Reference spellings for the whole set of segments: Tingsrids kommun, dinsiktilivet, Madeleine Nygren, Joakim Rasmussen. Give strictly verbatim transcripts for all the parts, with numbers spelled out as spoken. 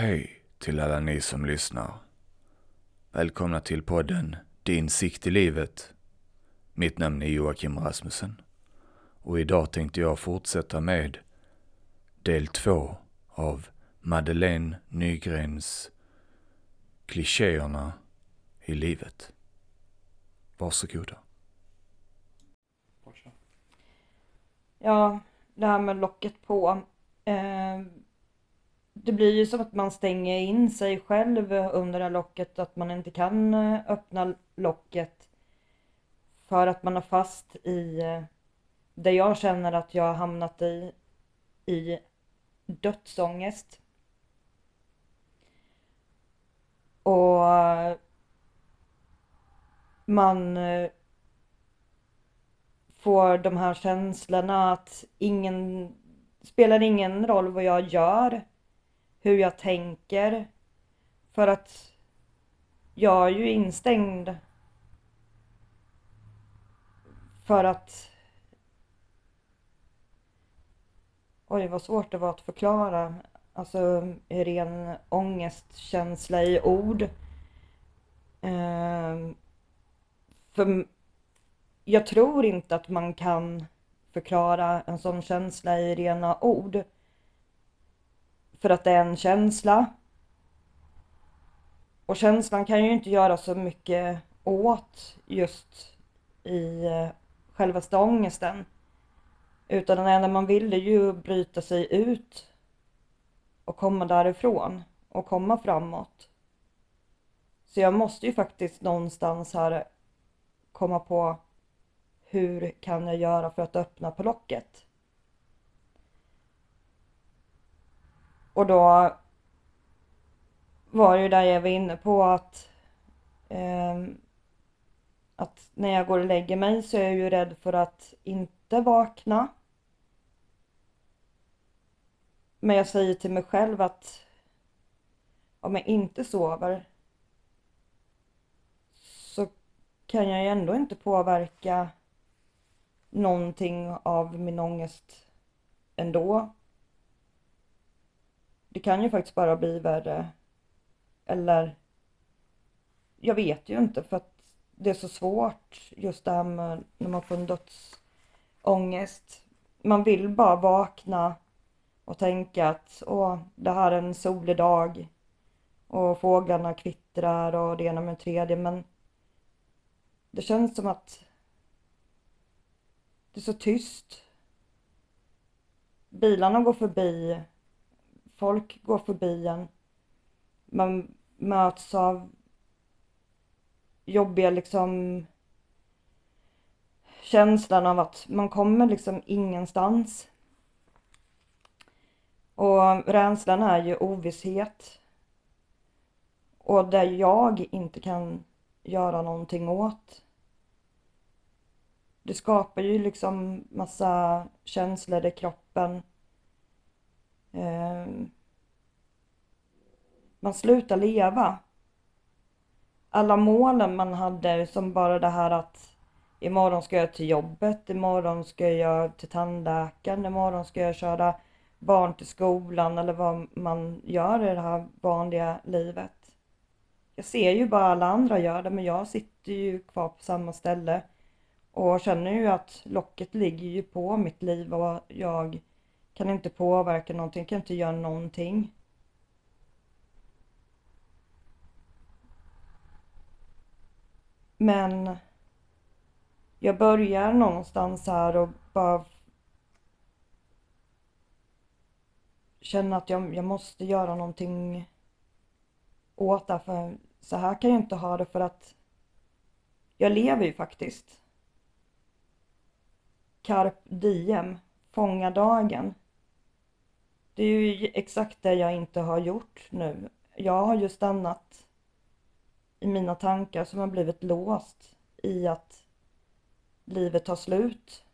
Hej till alla ni som lyssnar. Välkomna till podden Dinsiktilivet. Mitt namn är Joakim Rasmussen. Och idag tänkte jag fortsätta med del två av Madeleine Nygrens Klichéerna i livet. Varsågoda. Ja, det här med locket på. Eh, det blir ju som att man stänger in sig själv under det här locket. Att man inte kan öppna locket. För att man är fast i det jag känner att jag har hamnat i. I dödsångest. Och man får de här känslorna att ingen spelar ingen roll vad jag gör, hur jag tänker, för att jag är ju instängd för att oj vad svårt det var att förklara, alltså ren ångestkänsla i ord. Ehm, för jag tror inte att man kan förklara en sån känsla i rena ord. För att det är en känsla. Och känslan kan ju inte göra så mycket åt just i själva ångesten. Utan det enda man vill är ju bryta sig ut. Och komma därifrån. Och komma framåt. Så jag måste ju faktiskt någonstans här komma på hur kan jag göra för att öppna på locket? Och då var det ju där jag var inne på att, eh, att när jag går och lägger mig så är jag ju rädd för att inte vakna. Men jag säger till mig själv att om jag inte sover så kan jag ju ändå inte påverka någonting av min ångest ändå. Det kan ju faktiskt bara bli värre. Eller jag vet ju inte för att det är så svårt just det här med när man får en dödsångest. Man vill bara vakna och tänka att åh, det här är en solig dag. Och fåglarna kvittrar och det ena med det tredje. Men det känns som att det är så tyst. Bilarna går förbi. Folk går förbi en. Man möts av jobbiga liksom känslan av att man kommer liksom ingenstans. Och rädslan är ju ovisshet. Och där jag inte kan göra någonting åt. Det skapar ju liksom massa känslor i kroppen. Eh, man slutar leva. Alla målen man hade som bara det här att imorgon ska jag till jobbet, imorgon ska jag till tandläkaren, imorgon ska jag köra barn till skolan eller vad man gör i det här vanliga livet. Jag ser ju bara alla andra gör det men jag sitter ju kvar på samma ställe. Och känner ju att locket ligger ju på mitt liv och jag kan inte påverka någonting, kan inte göra någonting. Men jag börjar någonstans här och bara känna att jag, jag måste göra någonting åt det. För så här kan jag inte ha det för att jag lever ju faktiskt. Carp diem, fånga dagen. Det är ju exakt det jag inte har gjort nu. Jag har ju stannat i mina tankar som har blivit låst i att livet tar slut.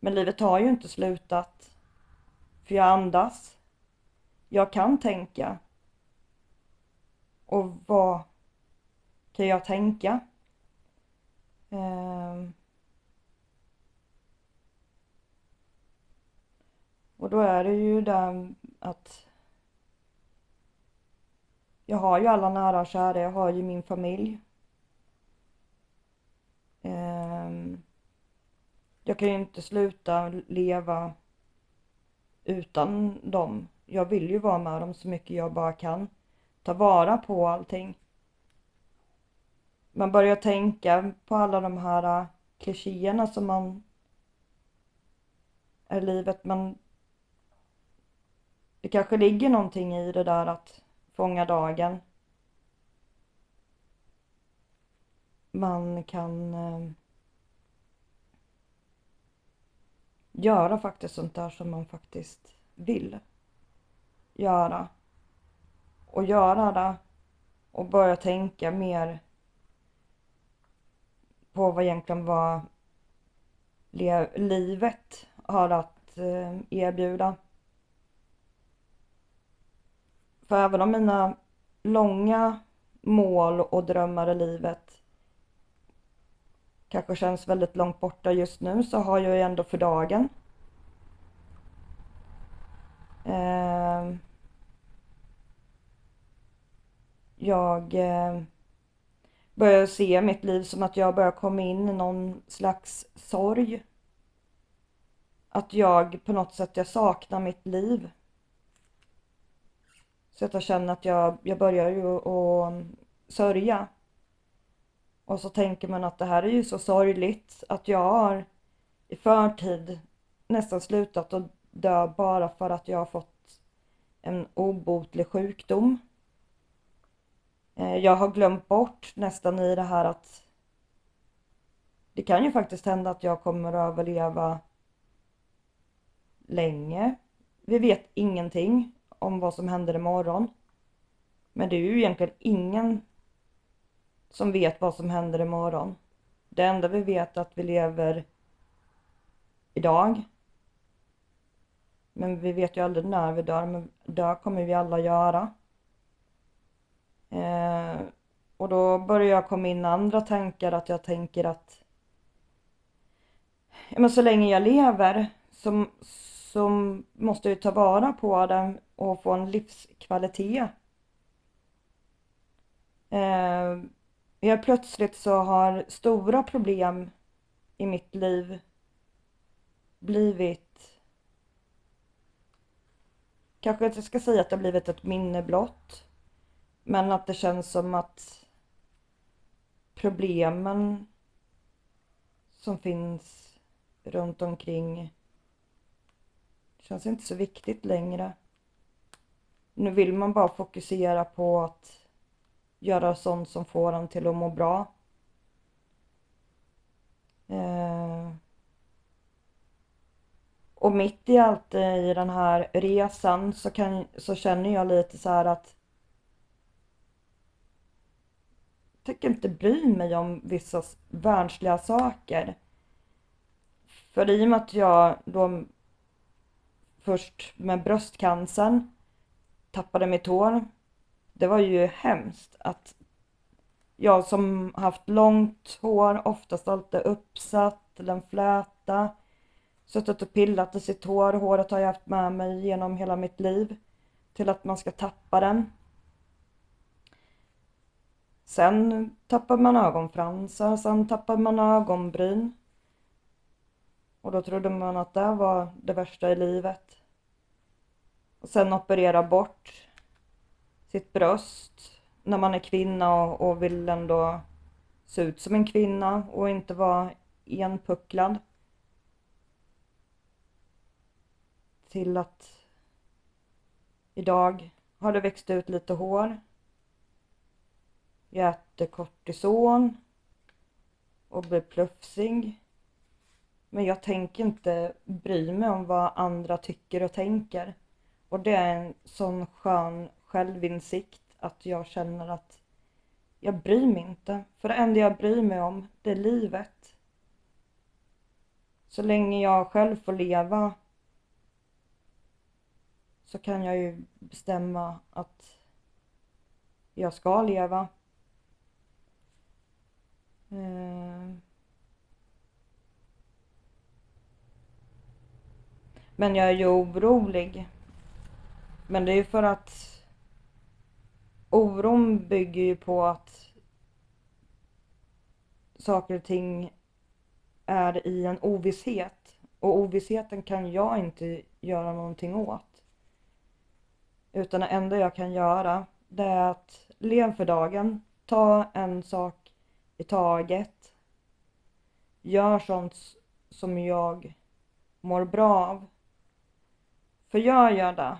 Men livet har ju inte slutat. För jag andas. Jag kan tänka. Och vad kan jag tänka? Ehm... Och då är det ju där att Jag har ju alla nära och kära, jag har ju min familj. Jag kan ju inte sluta leva utan dem. Jag vill ju vara med dem så mycket jag bara kan. Ta vara på allting. Man börjar tänka på alla de här klichéerna som man är i livet. Man, det kanske ligger någonting i det där att fånga dagen. Man kan eh, göra faktiskt sånt där som man faktiskt vill göra. Och göra det och börja tänka mer på vad egentligen var livet har att eh, erbjuda. För även om mina långa mål och drömmar i livet kanske känns väldigt långt borta just nu, så har jag ju ändå för dagen. Eh, jag eh, börjar se mitt liv som att jag börjar komma in i någon slags sorg. Att jag på något sätt jag saknar mitt liv. Så att jag känner att jag, jag börjar ju att sörja. Och så tänker man att det här är ju så sorgligt att jag har i förtid nästan slutat att dö bara för att jag har fått en obotlig sjukdom. Jag har glömt bort nästan i det här att det kan ju faktiskt hända att jag kommer att överleva länge. Vi vet ingenting om vad som händer imorgon. Men det är ju egentligen ingen som vet vad som händer imorgon. Det enda vi vet är att vi lever idag. Men vi vet ju aldrig när vi dör. Men dö kommer vi alla göra. Eh, och då börjar jag komma in andra tankar. Att jag tänker att ja, men så länge jag lever som, som måste jag ta vara på den och få en livskvalitet. Eh, jag plötsligt så har stora problem i mitt liv blivit, kanske jag ska säga att det har blivit ett minne blott, men att det känns som att problemen som finns runt omkring känns inte så viktigt längre. Nu vill man bara fokusera på att göra sånt som får en till att må bra. Eh. Och mitt i allt i den här resan så, kan, så känner jag lite så här att jag tänker inte bry mig om vissa världsliga saker. För i och med att jag då först med bröstcancern tappade mitt hår. Det var ju hemskt att jag som haft långt hår, oftast alltid uppsatt eller en fläta, suttit och pillat i sitt hår. Håret har jag haft med mig genom hela mitt liv till att man ska tappa den. Sen tappar man ögonfransar, sen tappar man ögonbryn. Och då trodde man att det var det värsta i livet. Och sen operera bort sitt bröst när man är kvinna och, och vill ändå se ut som en kvinna och inte vara enpucklad. Till att idag har det växt ut lite hår. Jag äter kortison och blir plufsig. Men jag tänker inte bry mig om vad andra tycker och tänker. Och det är en sån skön självinsikt att jag känner att jag bryr mig inte. För det enda jag bryr mig om, det är livet. Så länge jag själv får leva så kan jag ju bestämma att jag ska leva. Eh... Men jag är ju orolig. Men det är ju för att oron bygger ju på att saker och ting är i en ovisshet. Och ovissheten kan jag inte göra någonting åt. Utan det enda jag kan göra, det är att leva för dagen. Ta en sak i taget. Gör sånt som jag mår bra av. För jag gör det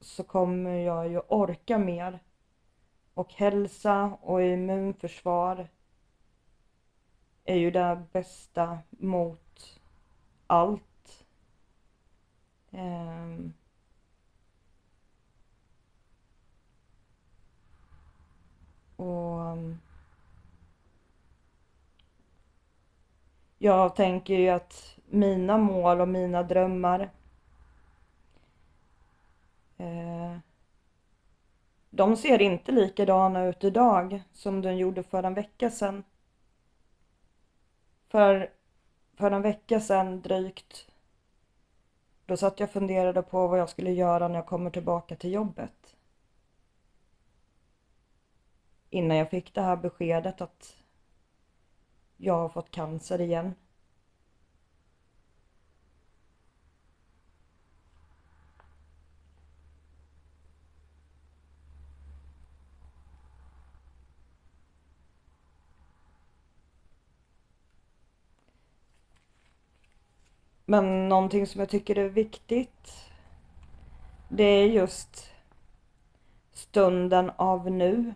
så kommer jag ju orka mer. Och hälsa och immunförsvar är ju det bästa mot allt. Ehm. Och jag tänker ju att mina mål och mina drömmar, eh, de ser inte likadana ut idag som de gjorde för en vecka sedan. För, för en vecka sedan drygt, då satt jag och funderade på vad jag skulle göra när jag kommer tillbaka till jobbet. Innan jag fick det här beskedet att jag har fått cancer igen. Men någonting som jag tycker är viktigt, det är just stunden av nu.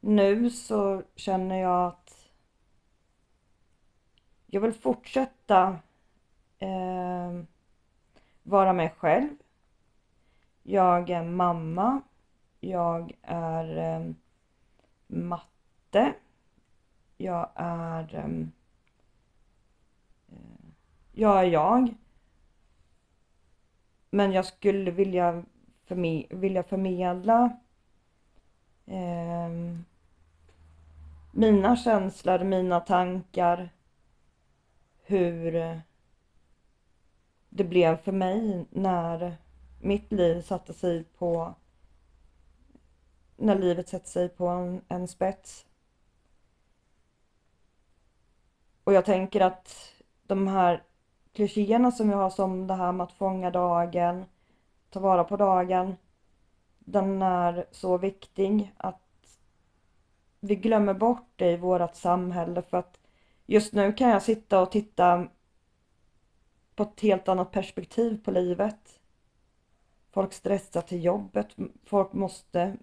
Nu så känner jag att jag vill fortsätta eh, vara mig själv. Jag är mamma, jag är eh, matte, jag är eh, jag är jag. Men jag skulle vilja, förme- vilja förmedla eh, mina känslor, mina tankar, hur det blev för mig när mitt liv satte sig på, när livet satte sig på en, en spets. Och jag tänker att de här klichéerna som jag har, som det här med att fånga dagen, ta vara på dagen, den är så viktig att vi glömmer bort det i vårt samhälle. För att just nu kan jag sitta och titta på ett helt annat perspektiv på livet. Folk stressar till jobbet. Folk måste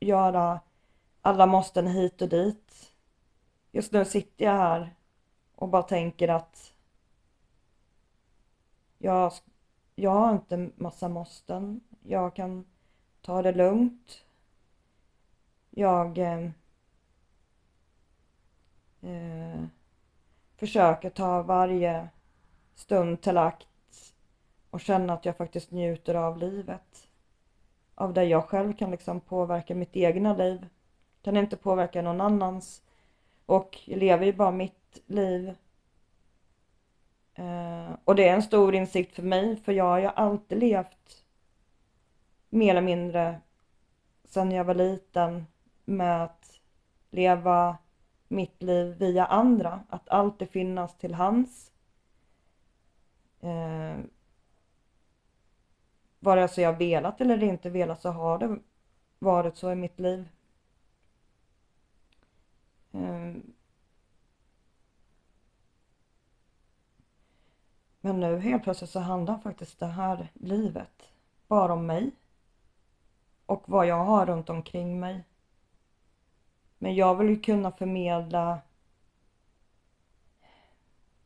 göra alla måsten hit och dit. Just nu sitter jag här och bara tänker att jag, jag har inte massa måsten. Jag kan ta det lugnt. Jag eh, Eh, försöka ta varje stund till akt och känna att jag faktiskt njuter av livet, av det jag själv kan liksom påverka mitt egna liv, kan inte påverka någon annans, och jag lever ju bara mitt liv. Eh, och det är en stor insikt för mig, för jag har ju alltid levt mer eller mindre sedan jag var liten med att leva mitt liv via andra. Att alltid finnas till hands. Eh, vare sig jag velat eller inte velat så har det varit så i mitt liv. Eh, men nu helt plötsligt så handlar faktiskt det här livet bara om mig. Och vad jag har runt omkring mig. Men jag vill ju kunna förmedla,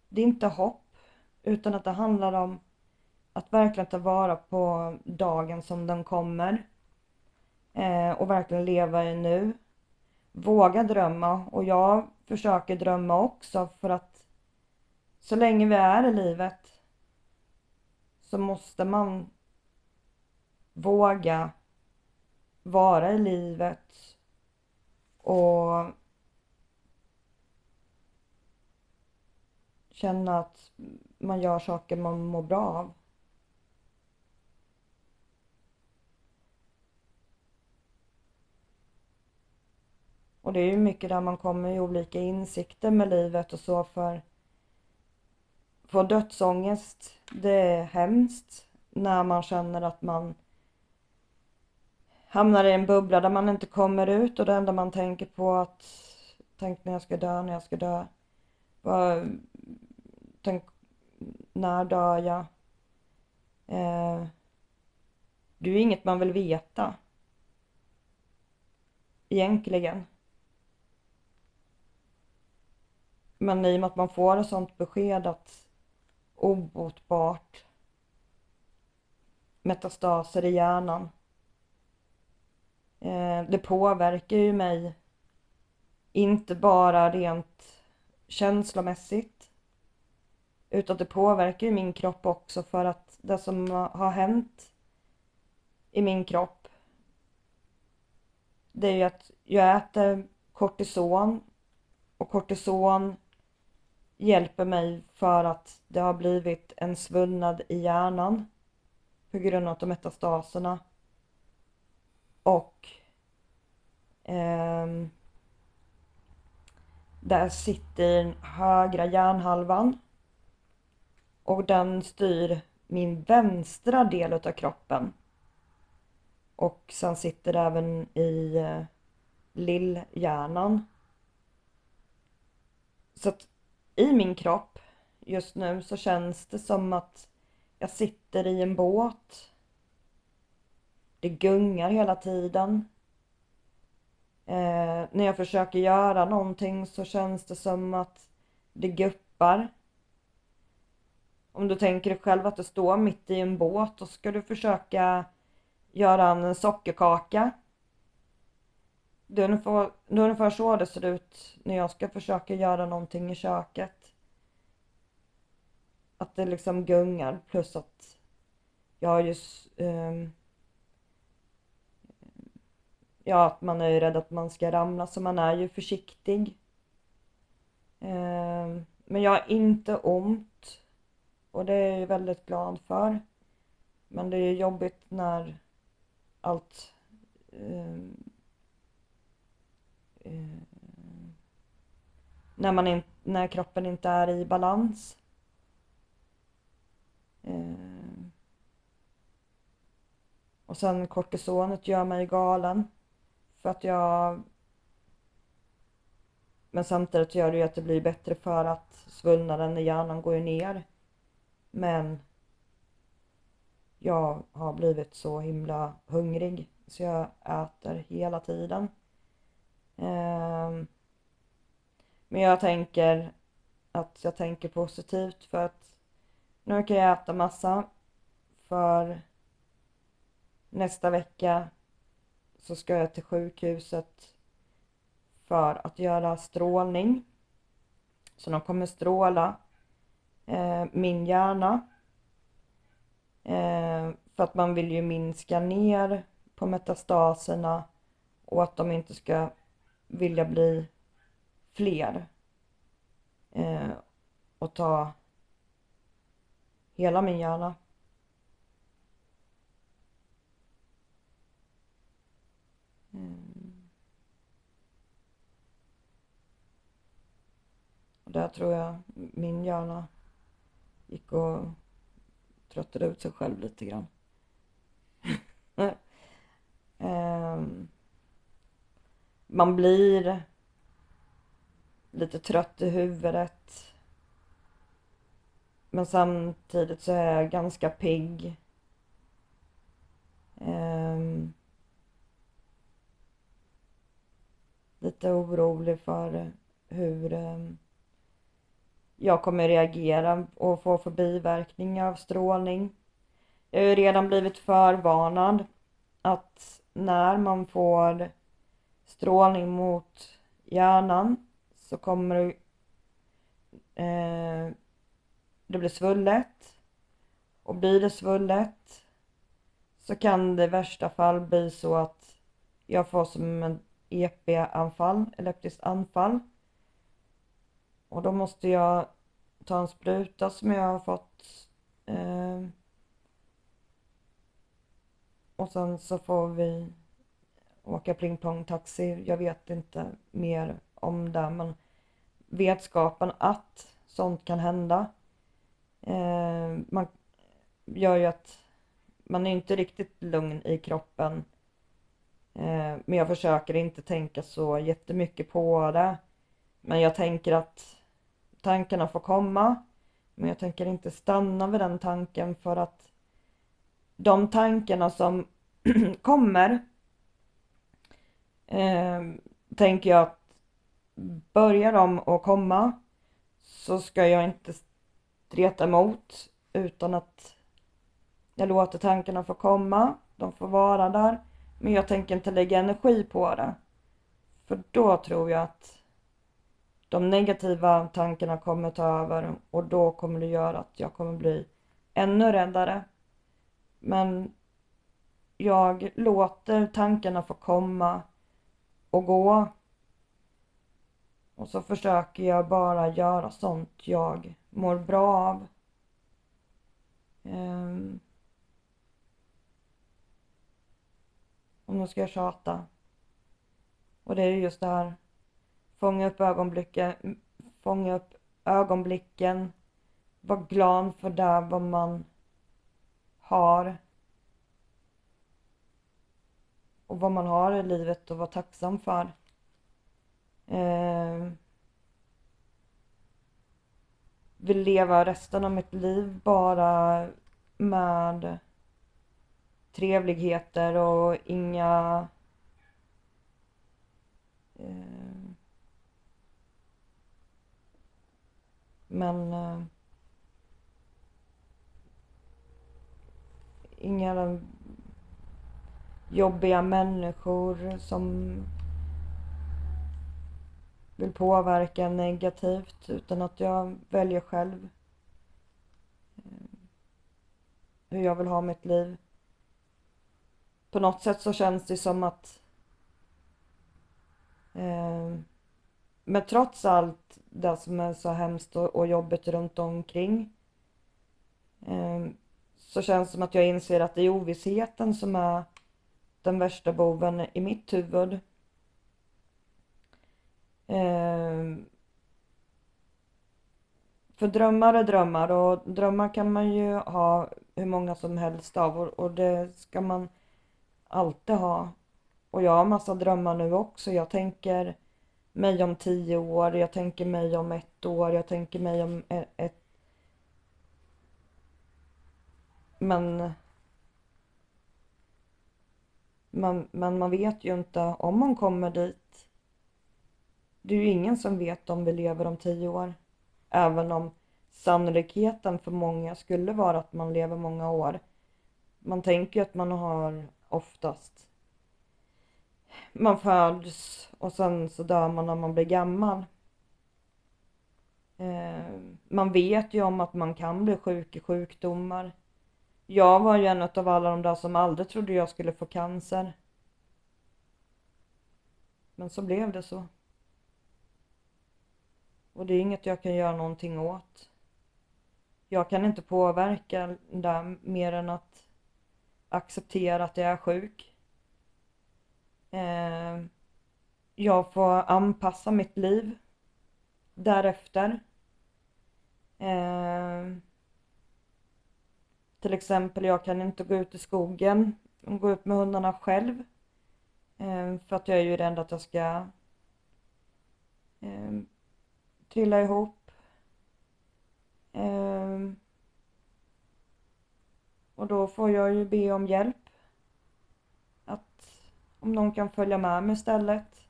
det är inte hopp, utan att det handlar om att verkligen ta vara på dagen som den kommer. Eh, och verkligen leva i nu. Våga drömma, och jag försöker drömma också, för att så länge vi är i livet så måste man våga vara i livet. Och känna att man gör saker man mår bra av. Och det är ju mycket där man kommer i olika insikter med livet och så, för få dödsångest, det är hemskt när man känner att man hamnar i en bubbla där man inte kommer ut, och det enda man tänker på att tänk när jag ska dö, när jag ska dö. Tänk när dör jag? Eh, det är ju inget man vill veta. Egentligen. Men i och med att man får ett sånt besked att obotbart metastaser i hjärnan. Eh, det påverkar ju mig inte bara rent känslomässigt, utan det påverkar ju min kropp också, för att det som har hänt i min kropp, det är ju att jag äter kortison, och kortison hjälper mig för att det har blivit en svullnad i hjärnan på grund av metastaserna. Och ehm, där sitter den högra hjärnhalvan, och den styr min vänstra del av kroppen. Och sen sitter det även i lillhjärnan. Så att i min kropp just nu så känns det som att jag sitter i en båt. Det gungar hela tiden. Eh, när jag försöker göra någonting så känns det som att det guppar. Om du tänker dig själv att du står mitt i en båt och ska du försöka göra en sockerkaka. Det är ungefär, det är ungefär så det ser ut när jag ska försöka göra någonting i köket. Att det liksom gungar, plus att jag har just... Eh, Ja, att man är ju rädd att man ska ramla, så man är ju försiktig. Eh, men jag har inte ont, och det är jag ju väldigt glad för. Men det är ju jobbigt när allt eh, eh, när man in, när kroppen inte är i balans. Eh, och sen kortisonet gör mig galen. För att jag... Men samtidigt gör det ju att det blir bättre, för att svullnaden i hjärnan går ju ner. Men jag har blivit så himla hungrig, så jag äter hela tiden. Men jag tänker att jag tänker positivt, för att nu kan jag äta massa. För nästa vecka så ska jag till sjukhuset för att göra strålning. Så de kommer stråla eh, min hjärna. Eh, för att man vill ju minska ner på metastaserna. Och att de inte ska vilja bli fler. Eh, och ta hela min hjärna. Mm. Och där tror jag min hjärna gick och tröttade ut sig själv lite grann. um, man blir lite trött i huvudet, men samtidigt så är jag ganska pigg. Um, Lite orolig för hur jag kommer reagera och få förbiverkningar av strålning. Jag har ju redan blivit förvarnad att när man får strålning mot hjärnan så kommer det, eh, det bli svullet. Och blir det svullet så kan det i värsta fall bli så att jag får som en E P-anfall, elektrisk anfall. Och då måste jag ta en spruta som jag har fått. Eh, och sen så får vi åka pling-pong taxi, jag vet inte mer om det, men vetskapen att sånt kan hända eh, man gör ju att man är inte riktigt lugn i kroppen, eh, men jag försöker inte tänka så jättemycket på det, men jag tänker att tankarna får komma, men jag tänker inte stanna vid den tanken, för att de tankarna som kommer eh, tänker jag att börjar de att komma så ska jag inte streta emot, utan att jag låter tankarna få komma, de får vara där, men jag tänker inte lägga energi på det, för då tror jag att de negativa tankarna kommer ta över, och då kommer det göra att jag kommer bli ännu räddare. Men jag låter tankarna få komma och gå. Och så försöker jag bara göra sånt jag mår bra av. Um. Och nu ska jag tjata. Och det är just det här. Fånga upp ögonblicken. Fånga upp ögonblicken. Var glad för det vad man har. Och vad man har i livet och vara tacksam för. Eh, vill leva resten av mitt liv bara med trevligheter och inga eh, men eh, inga jobbiga människor som vill påverka negativt, utan att jag väljer själv hur jag vill ha mitt liv. På något sätt så känns det som att eh, men trots allt det som är så hemskt och, och jobbet runt omkring eh, så känns det som att jag inser att det är ovissheten som är den värsta boven i mitt huvud. Eh, för drömmar är drömmar, och drömmar kan man ju ha hur många som helst av, och, och det ska man alltid ha. Och jag har massa drömmar nu också. Jag tänker mig om tio år, jag tänker mig om ett år, jag tänker mig om ett... Men... Men, men man vet ju inte om man kommer dit. Det är ju ingen som vet om vi lever om tio år. Även om sannolikheten för många skulle vara att man lever många år. Man tänker ju att man har oftast. Man föds och sen så dör man när man blir gammal. Eh, man vet ju om att man kan bli sjuk i sjukdomar. Jag var ju en av alla de där som aldrig trodde jag skulle få cancer. Men så blev det så. Och det är inget jag kan göra någonting åt. Jag kan inte påverka det mer än att acceptera att jag är sjuk. Jag får anpassa mitt liv därefter. Till exempel, jag kan inte gå ut i skogen och gå ut med hundarna själv. För att jag är ju rädd att jag ska trilla ihop. Um, och då får jag ju be om hjälp. Att om någon kan följa med mig istället.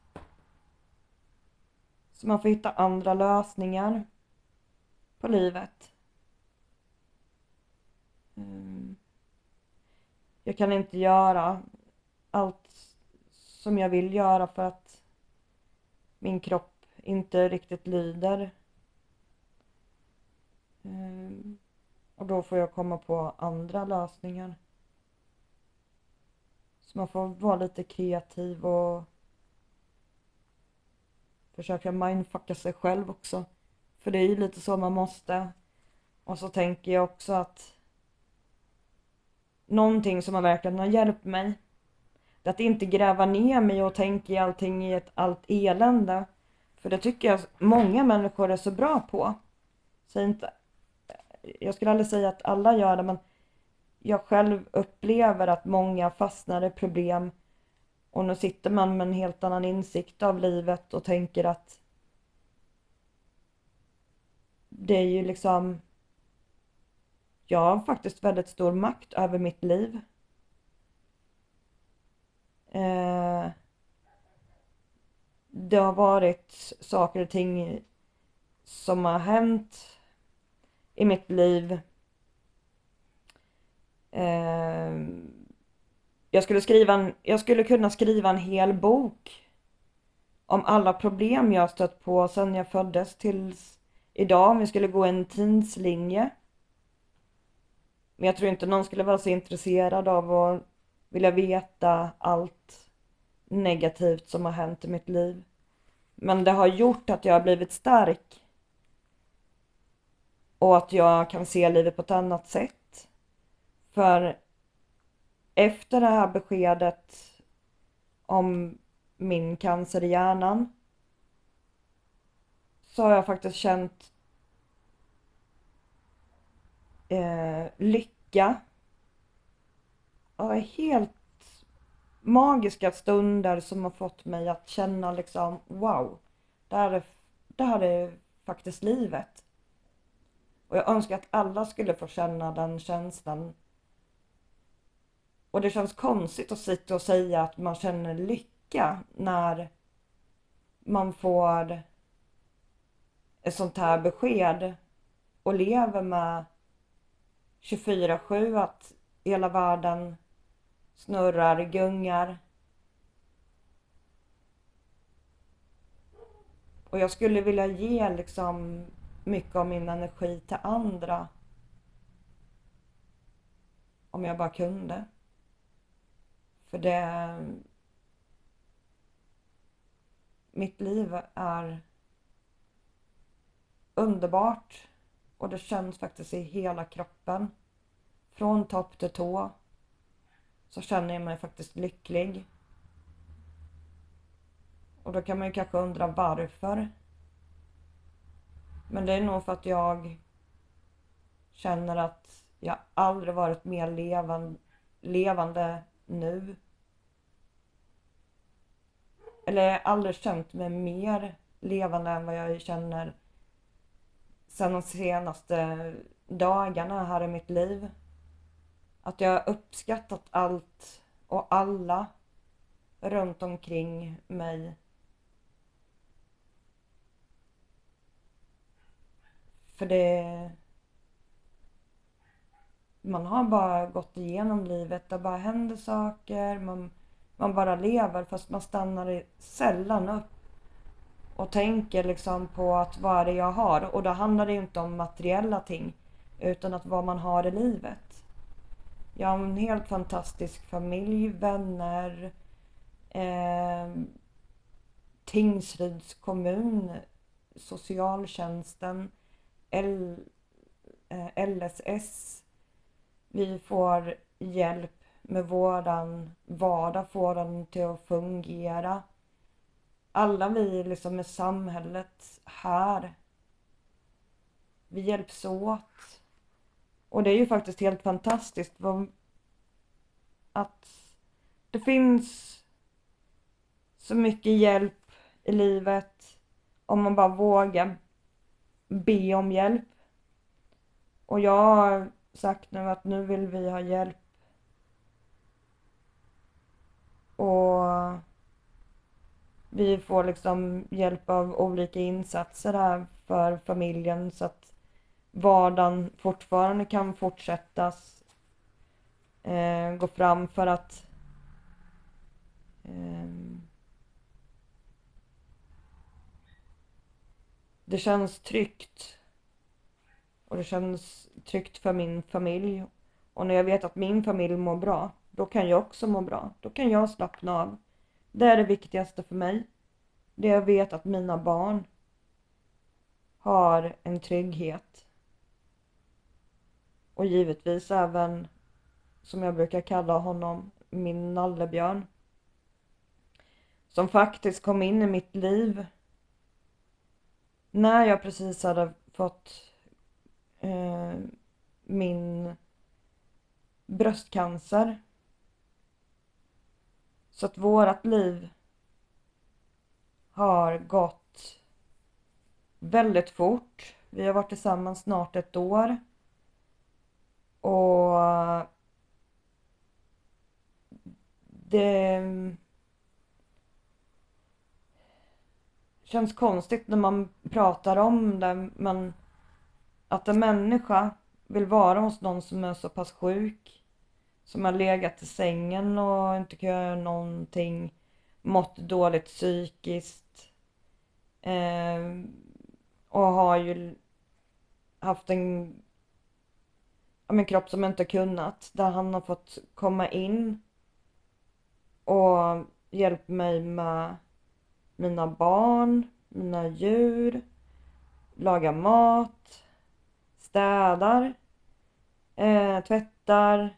Så man får hitta andra lösningar på livet. Um, jag kan inte göra allt som jag vill göra för att min kropp inte riktigt lyder. Um, och då får jag komma på andra lösningar. Så man får vara lite kreativ och försöka mindfucka sig själv också. För det är ju lite så man måste. Och så tänker jag också att någonting som har verkligen har hjälpt mig Att inte gräva ner mig och tänka i allting i ett allt elände. För det tycker jag många människor är så bra på. Så inte, jag skulle aldrig säga att alla gör det, men jag själv upplever att många fastnar i problem. Och nu sitter man med en helt annan insikt av livet och tänker att det är ju liksom, jag har faktiskt väldigt stor makt över mitt liv. Eh, det har varit saker och ting som har hänt i mitt liv. Eh, jag skulle skriva en, jag skulle kunna skriva en hel bok om alla problem jag stött på sedan jag föddes tills idag, om vi skulle gå en tidslinje. Men jag tror inte någon skulle vara så intresserad av att vilja veta allt negativt som har hänt i mitt liv. Men det har gjort att jag har blivit stark. Och att jag kan se livet på ett annat sätt. För efter det här beskedet om min cancer i hjärnan, så har jag faktiskt känt eh, lycka. Och helt magiska stunder som har fått mig att känna liksom, wow, det här är, det här är faktiskt livet. Och jag önskar att alla skulle få känna den känslan. Och det känns konstigt att sitta och säga att man känner lycka när man får ett sånt här besked och lever med tjugofyra sju att hela världen snurrar, gungar. Och jag skulle vilja ge liksom mycket av min energi till andra. Om jag bara kunde. För det... Mitt liv är underbart. Och det känns faktiskt i hela kroppen. Från topp till tå. Så känner jag mig faktiskt lycklig. Och då kan man ju kanske undra varför. Men det är nog för att jag känner att jag aldrig varit mer levande, levande nu. Eller jag har aldrig känt mig mer levande än vad jag känner sedan de senaste dagarna här i mitt liv. Att jag har uppskattat allt och alla runt omkring mig. För det... Man har bara gått igenom livet. Det bara händer saker. Man, man bara lever, fast man stannar sällan upp. Och tänker liksom på att vad är det jag har. Och då handlar det inte om materiella ting. Utan att vad man har i livet. Jag har en helt fantastisk familj, vänner, eh, Tingsrids kommun, socialtjänsten, L, eh, L S S. Vi får hjälp med våran vardag, får den till att fungera. Alla vi liksom i samhället här, vi hjälps åt. Och det är ju faktiskt helt fantastiskt att det finns så mycket hjälp i livet om man bara vågar be om hjälp. Och jag har sagt nu att nu vill vi ha hjälp. Och vi får liksom hjälp av olika insatser här för familjen så att vardagen fortfarande kan fortsättas eh, gå fram, för att eh, det känns tryggt, och det känns tryggt för min familj. Och när jag vet att min familj mår bra, då kan jag också må bra, då kan jag slappna av. Det är det viktigaste för mig, det jag vet att mina barn har en trygghet. Och givetvis även, som jag brukar kalla honom, min nallebjörn. som faktiskt kom in i mitt liv när jag precis hade fått eh, min bröstcancer. Så att vårat liv har gått väldigt fort. Vi har varit tillsammans snart ett år. Och det känns konstigt när man pratar om det. Men att en människa vill vara hos någon som är så pass sjuk. Som har legat i sängen och inte kan göra någonting. Mått dåligt psykiskt. Eh, och har ju haft en, en kropp som inte kunnat. Där han har fått komma in. Och hjälpt mig med mina barn. Mina djur. Laga mat. Städar. Eh, tvättar.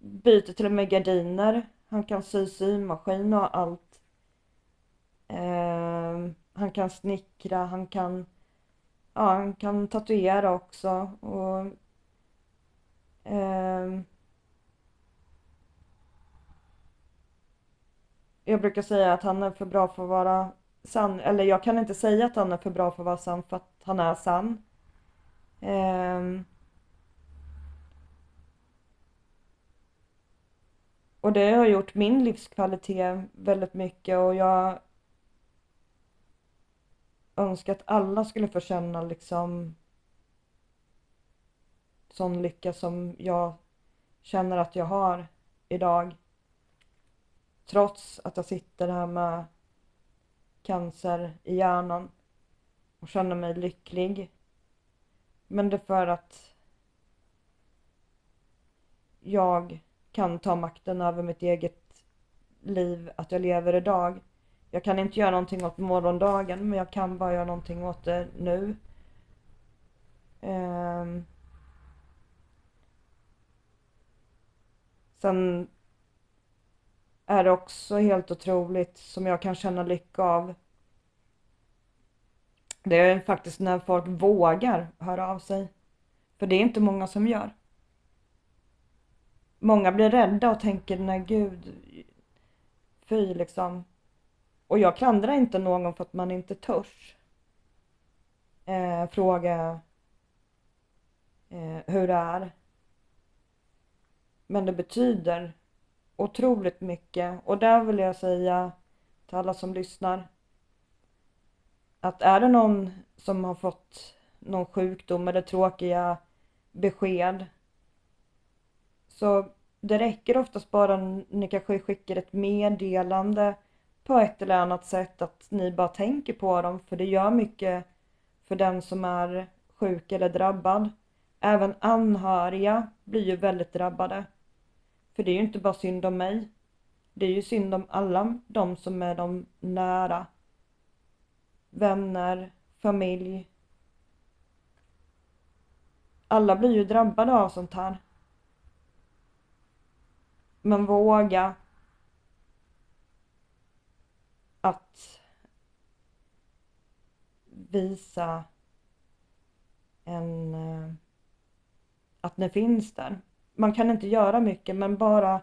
Byter till och med gardiner. Han kan sy symaskin och allt. Eh, han kan snickra. Han kan, ja, han kan tatuera också. Och, eh, jag brukar säga att han är för bra för att vara sann. Eller jag kan inte säga att han är för bra för att vara sann. För att han är sann. Eh, Och det har gjort min livskvalitet väldigt mycket. Och jag önskar att alla skulle få känna liksom sån lycka som jag känner att jag har idag. Trots att jag sitter här med cancer i hjärnan. Och känner mig lycklig. Men det är för att jag kan ta makten över mitt eget liv, att jag lever idag. Jag kan inte göra någonting åt morgondagen, men jag kan bara göra någonting åt det nu. Um. Sen är det också helt otroligt som jag kan känna lycka av. Det är faktiskt när folk vågar höra av sig. För det är inte många som gör. Många blir rädda och tänker, nej gud, fy liksom. Och jag klandrar inte någon för att man inte törs eh, fråga eh, hur det är. Men det betyder otroligt mycket. Och där vill jag säga till alla som lyssnar, att är det någon som har fått någon sjukdom eller tråkiga besked, så det räcker oftast bara att ni kanske skickar ett meddelande på ett eller annat sätt, att ni bara tänker på dem. För det gör mycket för den som är sjuk eller drabbad. Även anhöriga blir ju väldigt drabbade. För det är ju inte bara synd om mig. Det är ju synd om alla de som är de nära. Vänner, familj. Alla blir ju drabbade av sånt här. Men våga att visa en, att ni finns där. Man kan inte göra mycket, men bara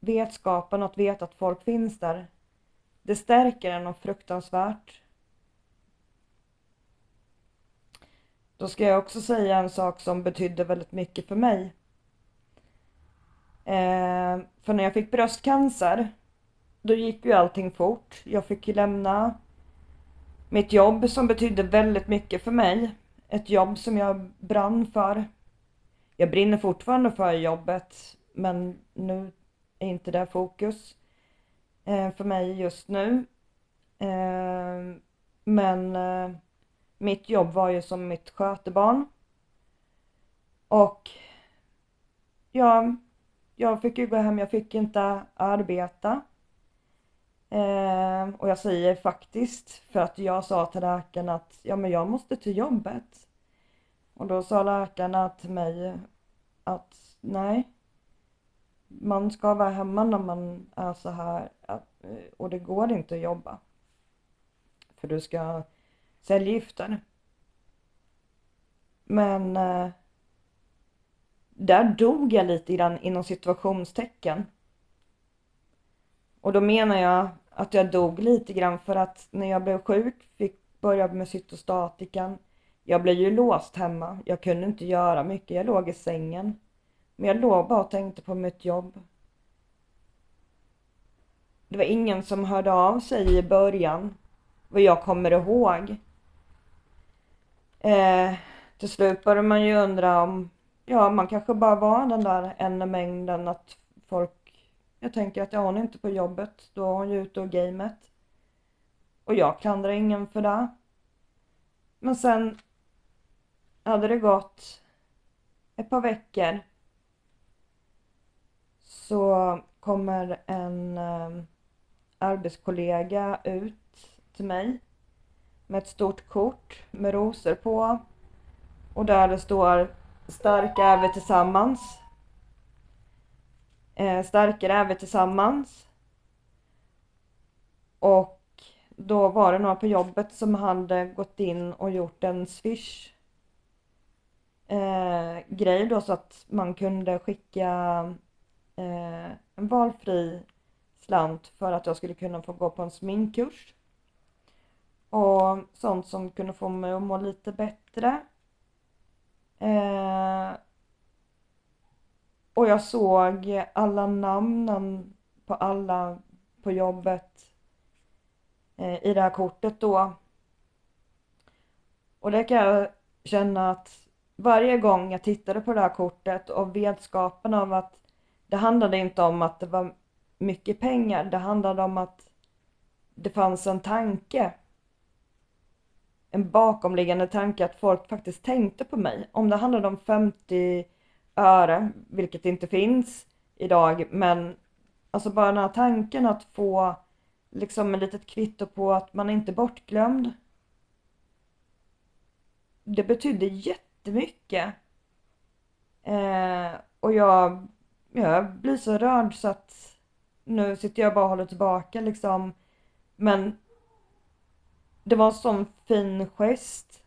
vetskapen att veta att folk finns där, det stärker en och fruktansvärt. Då ska jag också säga en sak som betydde väldigt mycket för mig. Eh, för när jag fick bröstcancer, då gick ju allting fort. Jag fick lämna mitt jobb som betydde väldigt mycket för mig. Ett jobb som jag brann för. Jag brinner fortfarande för jobbet, men nu är inte det fokus eh, för mig just nu. Eh, men eh, mitt jobb var ju som mitt skötebarn. Och ja, jag fick ju gå hem, jag fick inte arbeta. Eh, och jag säger faktiskt, för att jag sa till läkaren att ja, men jag måste till jobbet. Och då sa läkarna till mig att nej, man ska vara hemma när man är så här och det går inte att jobba. För du ska sälja gifter. Men eh, där dog jag lite grann inom situationstecken. Och då menar jag att jag dog lite grann för att när jag blev sjuk fick börja med cytostatikan. Jag blev ju låst hemma. Jag kunde inte göra mycket. Jag låg i sängen. Men jag låg bara och tänkte på mitt jobb. Det var ingen som hörde av sig i början. Vad jag kommer ihåg. Eh, till slut började man ju undra om... Ja, man kanske bara var den där ena mängden att folk... Jag tänker att jag hon inte på jobbet. Då har hon ju ute och gamet. Och jag klandrar ingen för det. Men sen hade det gått ett par veckor så kommer en eh, arbetskollega ut till mig med ett stort kort med rosor på och där det står starka är vi tillsammans. Eh, starkare är vi tillsammans. Och då var det några på jobbet som hade gått in och gjort en swish eh, grej då så att man kunde skicka eh, en valfri slant för att jag skulle kunna få gå på en sminkkurs. Och sånt som kunde få mig att må lite bättre. Eh, och jag såg alla namnen på alla på jobbet. I det här kortet då. Och det kan jag känna att varje gång jag tittade på det här kortet och vetskapen av att det handlade inte om att det var mycket pengar. Det handlade om att det fanns en tanke. En bakomliggande tanke att folk faktiskt tänkte på mig. Om det handlade om femtio öre, vilket inte finns idag. Men alltså bara den här tanken att få... Liksom ett litet kvitto på att man inte är bortglömd. Det betydde jättemycket. Eh, och jag, jag blir så rörd så att nu sitter jag bara och håller tillbaka. Liksom. Men det var en sån fin gest.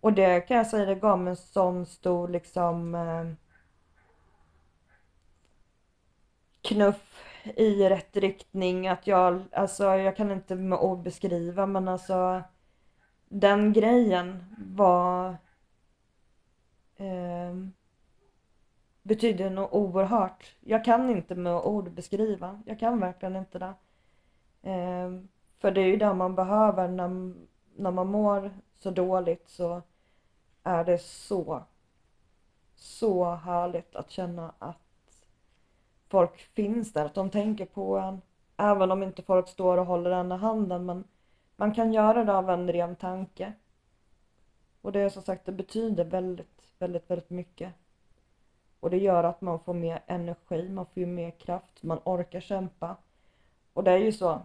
Och det kan jag säga det gav mig en sån stor liksom, eh, knuff. I rätt riktning att jag, alltså jag kan inte med ord beskriva men alltså den grejen var eh, betydde något oerhört. Jag kan inte med ord beskriva, jag kan verkligen inte det. Eh, för det är ju det man behöver när, när man mår så dåligt så är det så så härligt att känna att folk finns där, att de tänker på en. Även om inte folk står och håller den i handen. Men man kan göra det av en ren tanke. Och det är som sagt, det betyder väldigt, väldigt, väldigt mycket. Och det gör att man får mer energi, man får mer kraft, man orkar kämpa. Och det är ju så,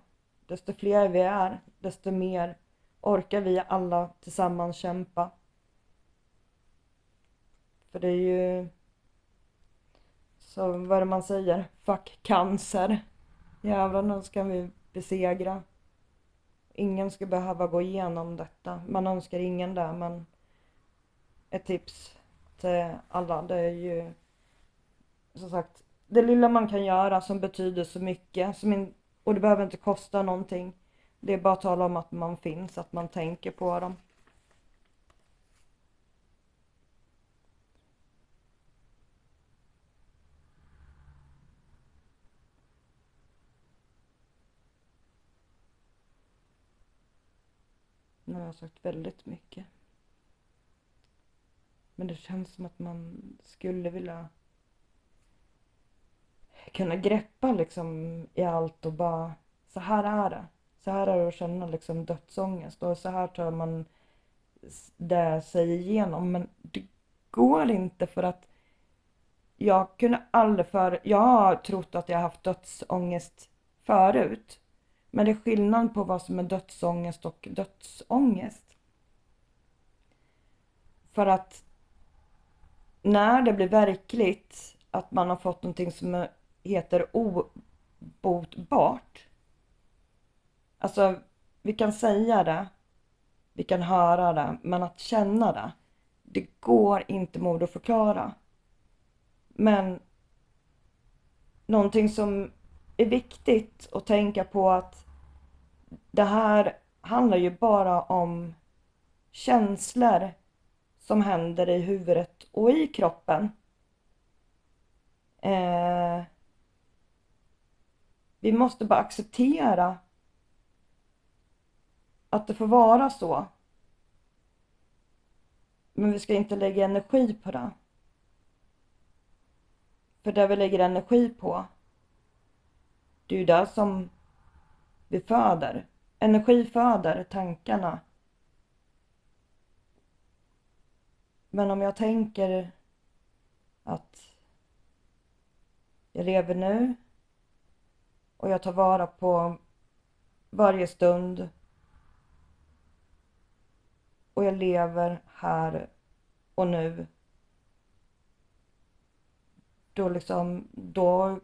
desto fler vi är, desto mer orkar vi alla tillsammans kämpa. För det är ju... Så vad är det man säger? Fuck cancer. Jävlar, nu ska vi besegra. Ingen ska behöva gå igenom detta. Man önskar ingen där, men ett tips till alla. Det är ju, som sagt, det lilla man kan göra som betyder så mycket. Som in, och det behöver inte kosta någonting. Det är bara att tala om att man finns, att man tänker på dem. Nu har jag sagt väldigt mycket. Men det känns som att man skulle vilja kunna greppa liksom i allt och bara så här är det. Så här är det att känna liksom dödsångest och så här tar man det sig igenom. Men det går inte för att jag kunde aldrig för... Jag har trott att jag har haft dödsångest förut. Men det är skillnad på vad som är dödsångest och dödsångest. För att när det blir verkligt att man har fått någonting som heter obotbart. Alltså vi kan säga det, vi kan höra det, men att känna det, det går inte mod att förklara. Men någonting som är viktigt att tänka på, att det här handlar ju bara om känslor som händer i huvudet och i kroppen. Eh, vi måste bara acceptera att det får vara så. Men vi ska inte lägga energi på det. För det vi lägger energi på, det är ju det som vi föder. Energi föder tankarna. Men om jag tänker att jag lever nu och jag tar vara på varje stund och jag lever här och nu, då liksom, då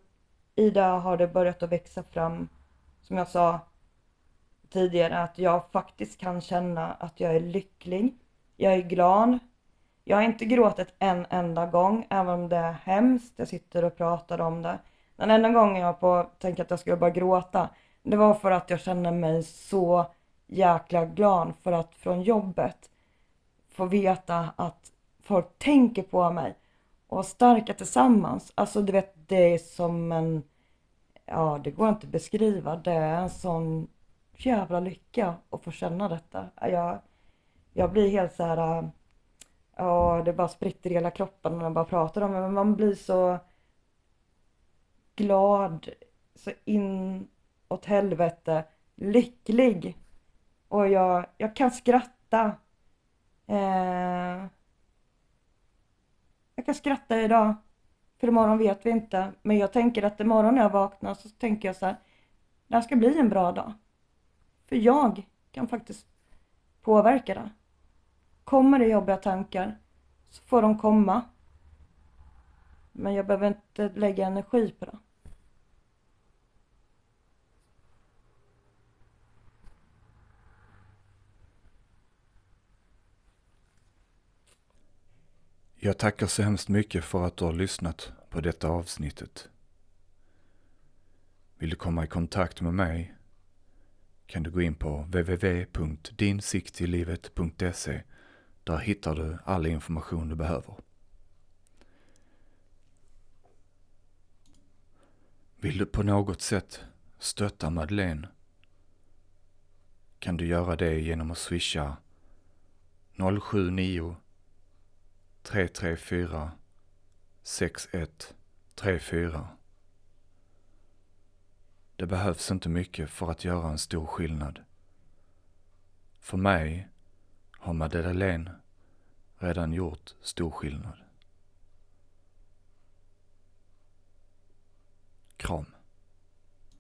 i det har det börjat att växa fram, som jag sa tidigare, att jag faktiskt kan känna att jag är lycklig, jag är glad. Jag har inte gråtit en enda gång, även om det är hemskt, jag sitter och pratar om det. Den enda gången jag på tänkte att jag skulle bara gråta, det var för att jag kände mig så jäkla glad för att från jobbet få veta att folk tänker på mig och starka tillsammans. Alltså du vet, det är som en, ja det går inte att beskriva, det är en sån jävla lycka att få känna detta. Jag, jag blir helt så här. Ja, det bara spritter i hela kroppen när jag bara pratar om det. Men man blir så glad, så in åt helvete, lycklig. Och jag, jag kan skratta. Eh, jag kan skratta idag, för imorgon vet vi inte. Men jag tänker att imorgon när jag vaknar så tänker jag så här, det här ska bli en bra dag. För jag kan faktiskt påverka det. Kommer det jobbiga tankar så får de komma. Men jag behöver inte lägga energi på det. Jag tackar så hemskt mycket för att du har lyssnat på detta avsnittet. Vill du komma i kontakt med mig kan du gå in på w w w punkt din sikt i livet punkt se. Där hittar du all information du behöver. Vill du på något sätt stötta Madeleine kan du göra det genom att swisha noll sju nio tre tre fyra sex ett tre fyra. Det behövs inte mycket för att göra en stor skillnad. För mig har Madeleine redan gjort stor skillnad. Kram.